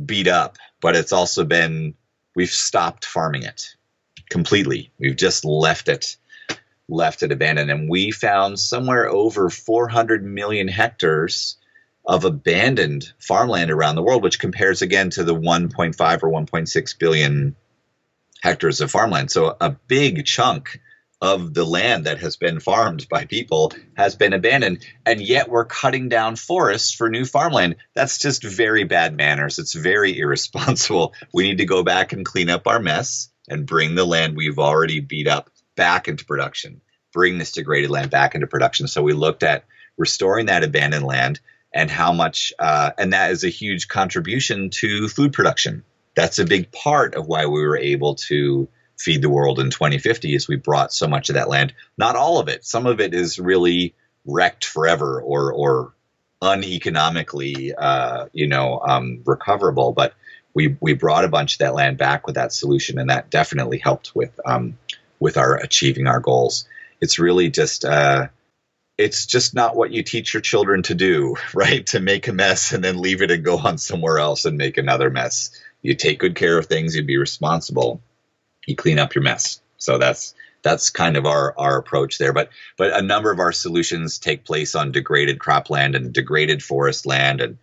beat up, but it's also been, we've stopped farming it completely. We've just left it, left it abandoned. And we found somewhere over four hundred million hectares of abandoned farmland around the world, which compares again to the one point five or one point six billion hectares of farmland. So a big chunk of the land that has been farmed by people has been abandoned, and yet we're cutting down forests for new farmland. That's just very bad manners. It's very irresponsible. We need to go back and clean up our mess and bring the land we've already beat up back into production, bring this degraded land back into production. So we looked at restoring that abandoned land and how much, uh, and that is a huge contribution to food production. That's a big part of why we were able to feed the world in twenty fifty is we brought so much of that land, not all of it. Some of it is really wrecked forever or, or uneconomically, uh, you know, um, recoverable. But we, we brought a bunch of that land back with that solution. And that definitely helped with, um, with our achieving our goals. It's really just, uh, it's just not what you teach your children to do, right? To make a mess and then leave it and go on somewhere else and make another mess. You take good care of things, you be responsible, you clean up your mess. So that's that's kind of our, our approach there. But but a number of our solutions take place on degraded cropland and degraded forest land, and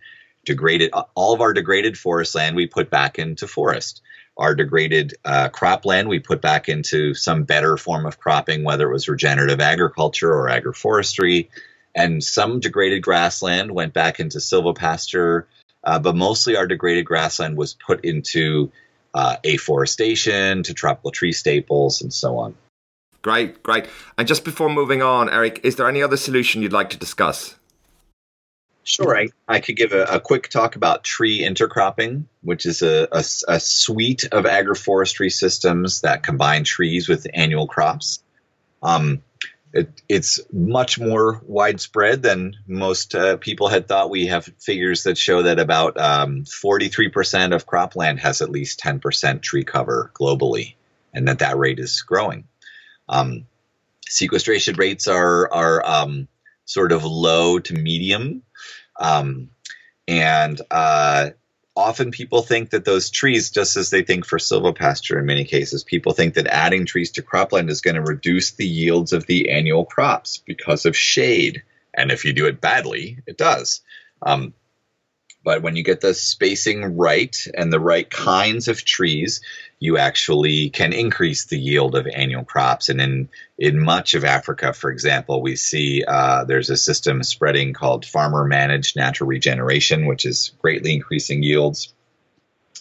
degraded all of our degraded forest land we put back into forest. Our degraded uh, cropland we put back into some better form of cropping, whether it was regenerative agriculture or agroforestry. And some degraded grassland went back into silvopasture, uh, but mostly our degraded grassland was put into uh, afforestation, to tropical tree staples, and so on. Great, great. And just before moving on, Eric, is there any other solution you'd like to discuss? Sure. I, I could give a, a quick talk about tree intercropping, which is a, a, a suite of agroforestry systems that combine trees with annual crops. Um, it, it's much more widespread than most uh, people had thought. We have figures that show that about um, forty-three percent of cropland has at least ten percent tree cover globally, and that that rate is growing. Um, sequestration rates are, are um, sort of low to medium. Um, and uh, often people think that those trees, just as they think for silvopasture in many cases, people think that adding trees to cropland is going to reduce the yields of the annual crops because of shade. And if you do it badly, it does. Um, but when you get the spacing right and the right kinds of trees, you actually can increase the yield of annual crops. And in, in much of Africa, for example, we see uh, there's a system spreading called farmer-managed natural regeneration, which is greatly increasing yields.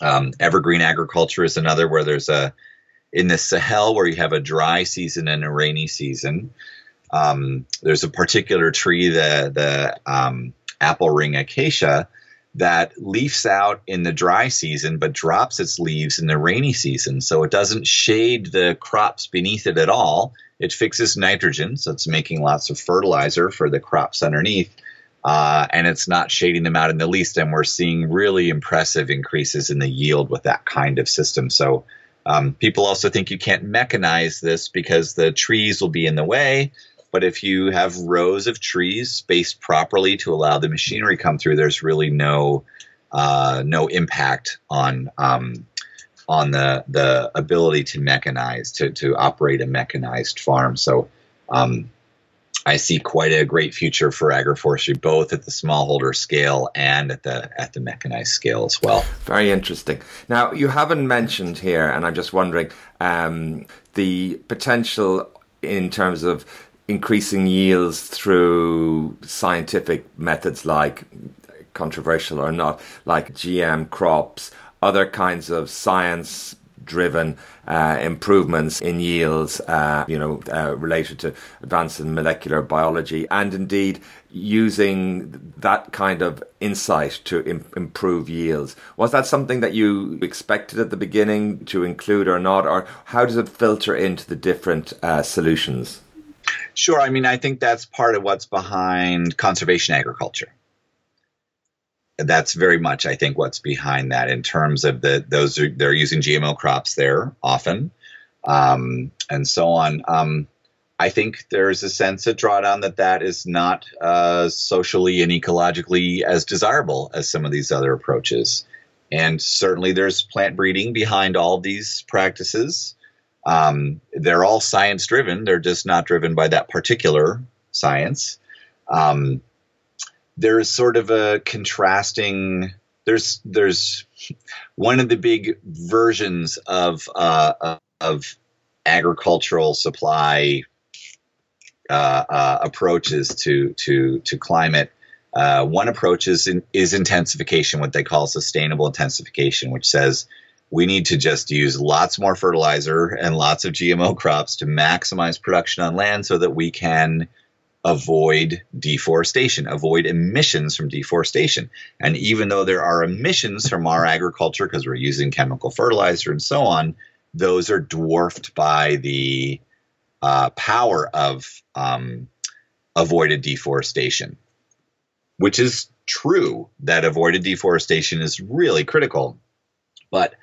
Um, evergreen agriculture is another, where there's a in the Sahel where you have a dry season and a rainy season. Um, there's a particular tree, the, the um, apple ring acacia, that leafs out in the dry season but drops its leaves in the rainy season. So it doesn't shade the crops beneath it at all. It fixes nitrogen, so it's making lots of fertilizer for the crops underneath, uh, and it's not shading them out in the least. And we're seeing really impressive increases in the yield with that kind of system. So um, people also think you can't mechanize this because the trees will be in the way. But if you have rows of trees spaced properly to allow the machinery come through, there's really no uh, no impact on um, on the the ability to mechanize, to to operate a mechanized farm. So um, I see quite a great future for agroforestry, both at the smallholder scale and at the at the mechanized scale as well. Very interesting. Now, you haven't mentioned here, and I'm just wondering, um, the potential in terms of increasing yields through scientific methods, like, controversial or not, like G M crops, other kinds of science driven uh, improvements in yields, uh, you know, uh, related to advances in molecular biology, and indeed using that kind of insight to im- improve yields. Was that something that you expected at the beginning to include or not, or how does it filter into the different uh, solutions? Sure. I mean, I think that's part of what's behind conservation agriculture. That's very much, I think, what's behind that in terms of the those are, they're using G M O crops there often, um, and so on. Um, I think there's a sense of drawdown that that is not uh, socially and ecologically as desirable as some of these other approaches. And certainly there's plant breeding behind all these practices. Um, they're all science driven. They're just not driven by that particular science. Um, there's sort of a contrasting, there's, there's one of the big versions of, uh, of agricultural supply, uh, uh, approaches to, to, to climate. Uh, one approach is, in, is intensification, what they call sustainable intensification, which says, we need to just use lots more fertilizer and lots of G M O crops to maximize production on land so that we can avoid deforestation, avoid emissions from deforestation. And even though there are emissions from our agriculture because we're using chemical fertilizer and so on, those are dwarfed by the uh, power of um, avoided deforestation, which is true that avoided deforestation is really critical. But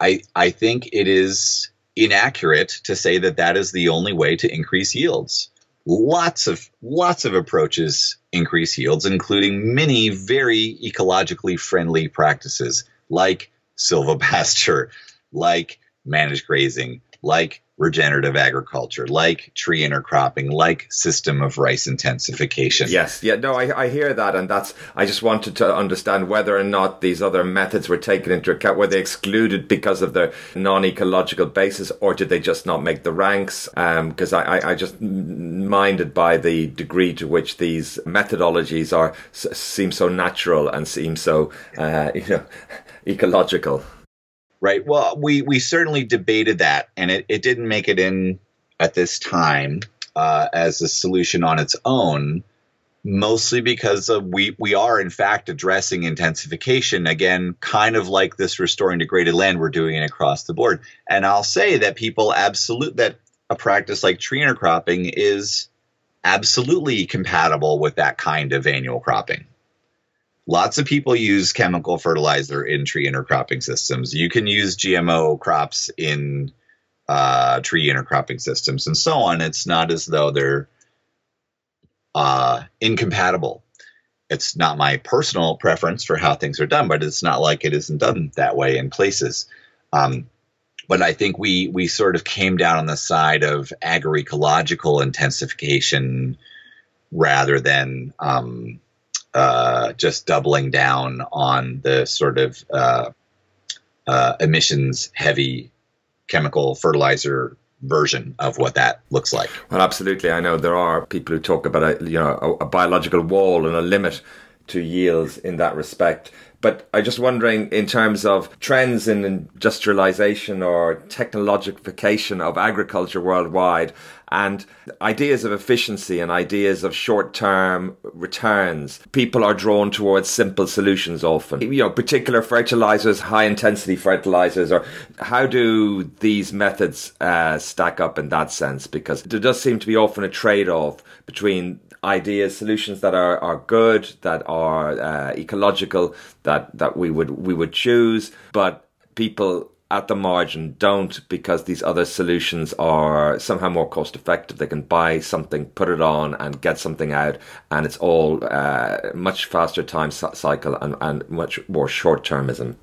I, I think it is inaccurate to say that that is the only way to increase yields. Lots of lots of approaches increase yields, including many very ecologically friendly practices like silvopasture, like managed grazing, like regenerative agriculture, like tree intercropping, like system of rice intensification. Yes. Yeah, no, I, I hear that. And that's, I just wanted to understand whether or not these other methods were taken into account. Were they excluded because of their non-ecological basis, or did they just not make the ranks? Um, because I, I, I just minded by the degree to which these methodologies are, seem so natural and seem so, uh, you know, ecological. Right. Well, we, we certainly debated that, and it, it didn't make it in at this time uh, as a solution on its own, mostly because uh, we, we are, in fact, addressing intensification, again, kind of like this restoring degraded land, we're doing it across the board. And I'll say that people absolute that a practice like tree intercropping is absolutely compatible with that kind of annual cropping. Lots of people use chemical fertilizer in tree intercropping systems. You can use G M O crops in uh, tree intercropping systems and so on. It's not as though they're uh, incompatible. It's not my personal preference for how things are done, but it's not like it isn't done that way in places. Um, but I think we we sort of came down on the side of agroecological intensification rather than um, – Uh, just doubling down on the sort of uh, uh, emissions-heavy chemical fertilizer version of what that looks like. Well, absolutely. I know there are people who talk about a, you know, a, a biological wall and a limit to yields in that respect. But I'm just wondering, in terms of trends in industrialization or technologification of agriculture worldwide, and ideas of efficiency and ideas of short-term returns, people are drawn towards simple solutions often. You know, particular fertilizers, high-intensity fertilizers, or how do these methods uh, stack up in that sense? Because there does seem to be often a trade-off between ideas, solutions that are, are good, that are uh, ecological, that, that we would we would choose, but people at the margin don't, because these other solutions are somehow more cost effective. They can buy something, put it on, and get something out, and it's all uh, much faster time cycle and, and much more short termism.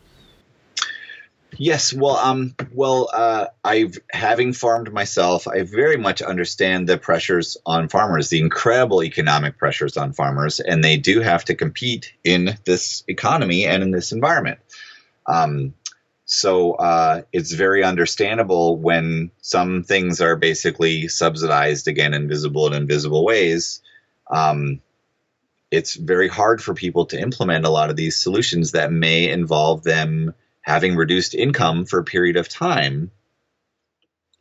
Yes, well, um, well, uh, I've having farmed myself, I very much understand the pressures on farmers, the incredible economic pressures on farmers, and they do have to compete in this economy and in this environment. Um, so uh, it's very understandable when some things are basically subsidized, again, in visible and invisible ways. Um, it's very hard for people to implement a lot of these solutions that may involve them having reduced income for a period of time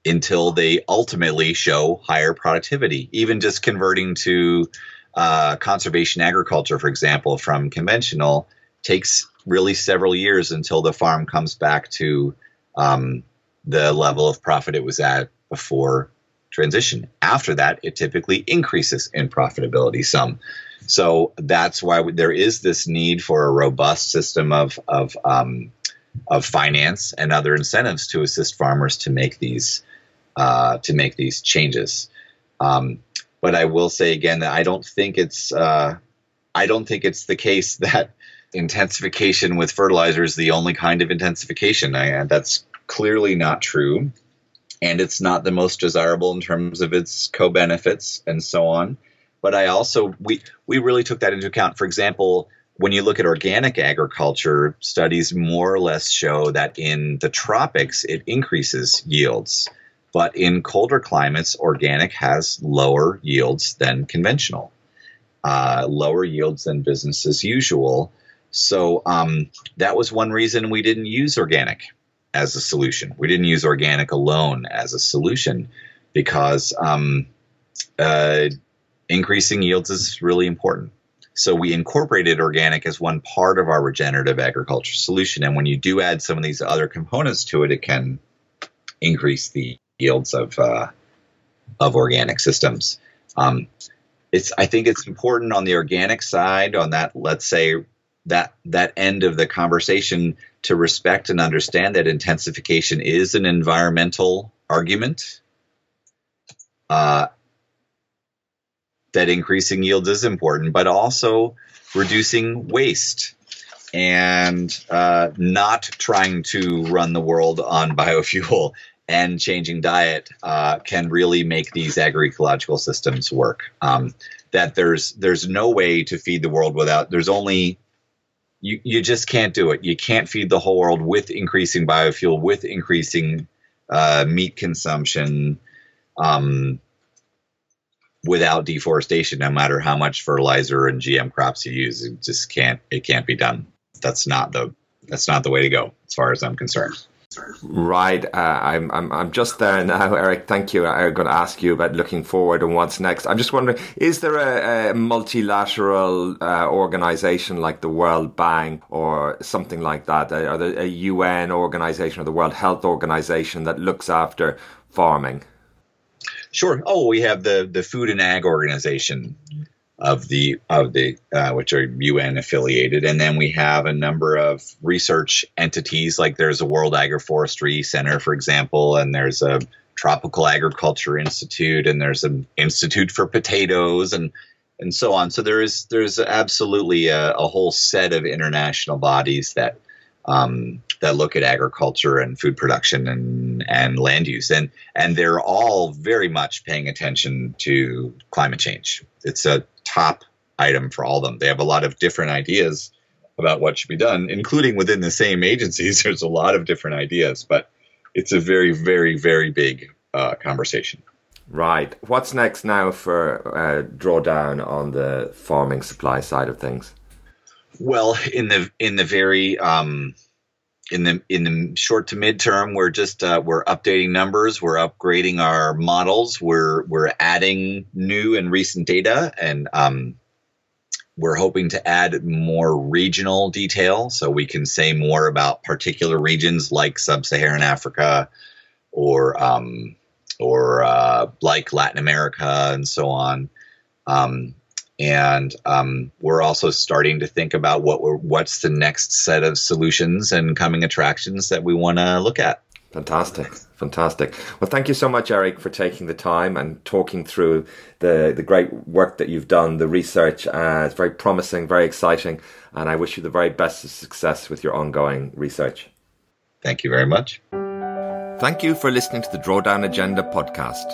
until they ultimately show higher productivity. Even just converting to uh, conservation agriculture, for example, from conventional, takes really several years until the farm comes back to um, the level of profit it was at before transition. After that, it typically increases in profitability some. So that's why there is this need for a robust system of, of um, of finance and other incentives to assist farmers to make these uh, to make these changes. Um, but I will say again that I don't think it's uh, I don't think it's the case that intensification with fertilizer is the only kind of intensification. I, that's clearly not true, and it's not the most desirable in terms of its co-benefits and so on. But I also we we really took that into account. For example, when you look at organic agriculture, studies more or less show that in the tropics, it increases yields. But in colder climates, organic has lower yields than conventional, uh, lower yields than business as usual. So um, that was one reason we didn't use organic as a solution. We didn't use organic alone as a solution because um, uh, increasing yields is really important. So we incorporated organic as one part of our regenerative agriculture solution. And when you do add some of these other components to it, it can increase the yields of uh, of organic systems. Um, it's I think it's important on the organic side, on that, let's say, that that end of the conversation, to respect and understand that intensification is an environmental argument. Uh that increasing yields is important, but also reducing waste and uh, not trying to run the world on biofuel and changing diet uh, can really make these agroecological systems work. Um, that there's there's no way to feed the world without, there's only, you, you just can't do it. You can't feed the whole world with increasing biofuel, with increasing uh, meat consumption, um, without deforestation, no matter how much fertilizer and G M crops you use. It just can't, it can't be done. That's not the, that's not the way to go as far as I'm concerned. Right. Uh, I'm, I'm, I'm just there now, Eric. Thank you. I'm going to ask you about looking forward and what's next. I'm just wondering, is there a, a multilateral uh, organization like the World Bank or something like that? Are there a U N organization or the World Health Organization that looks after farming? Sure. Oh, we have the, the Food and Ag Organization of the of the uh, which are U N affiliated, and then we have a number of research entities. Like there's a World Agroforestry Center, for example, and there's a Tropical Agriculture Institute, and there's an Institute for Potatoes, and and so on. So there is there's absolutely a, a whole set of international bodies that um, that look at agriculture and food production and and land use, and and they're all very much paying attention to climate change. It's a top item for all of them. They have a lot of different ideas about what should be done, including within the same agencies. There's a lot of different ideas, but it's a very, very, very big uh, conversation. Right. What's next now for uh, Drawdown on the farming supply side of things? Well, in the in the very um, in the in the short to midterm, we're just uh, we're updating numbers, we're upgrading our models, we're we're adding new and recent data, and um, we're hoping to add more regional detail so we can say more about particular regions like sub-Saharan Africa, or um, or uh, like Latin America and so on. Um, And um, we're also starting to think about what we're, what's the next set of solutions and coming attractions that we want to look at. Fantastic. Fantastic. Well, thank you so much, Eric, for taking the time and talking through the, the great work that you've done, the research. Uh, it's very promising, very exciting. And I wish you the very best of success with your ongoing research. Thank you very much. Thank you for listening to the Drawdown Agenda podcast.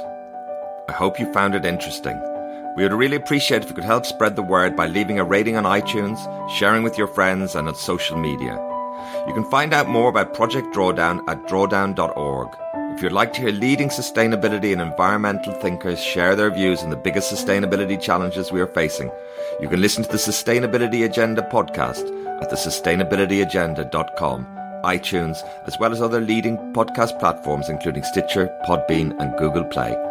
I hope you found it interesting. We would really appreciate if you could help spread the word by leaving a rating on iTunes, sharing with your friends, and on social media. You can find out more about Project Drawdown at drawdown dot org. If you'd like to hear leading sustainability and environmental thinkers share their views on the biggest sustainability challenges we are facing, you can listen to the Sustainability Agenda podcast at the sustainability agenda dot com, iTunes, as well as other leading podcast platforms including Stitcher, Podbean, and Google Play.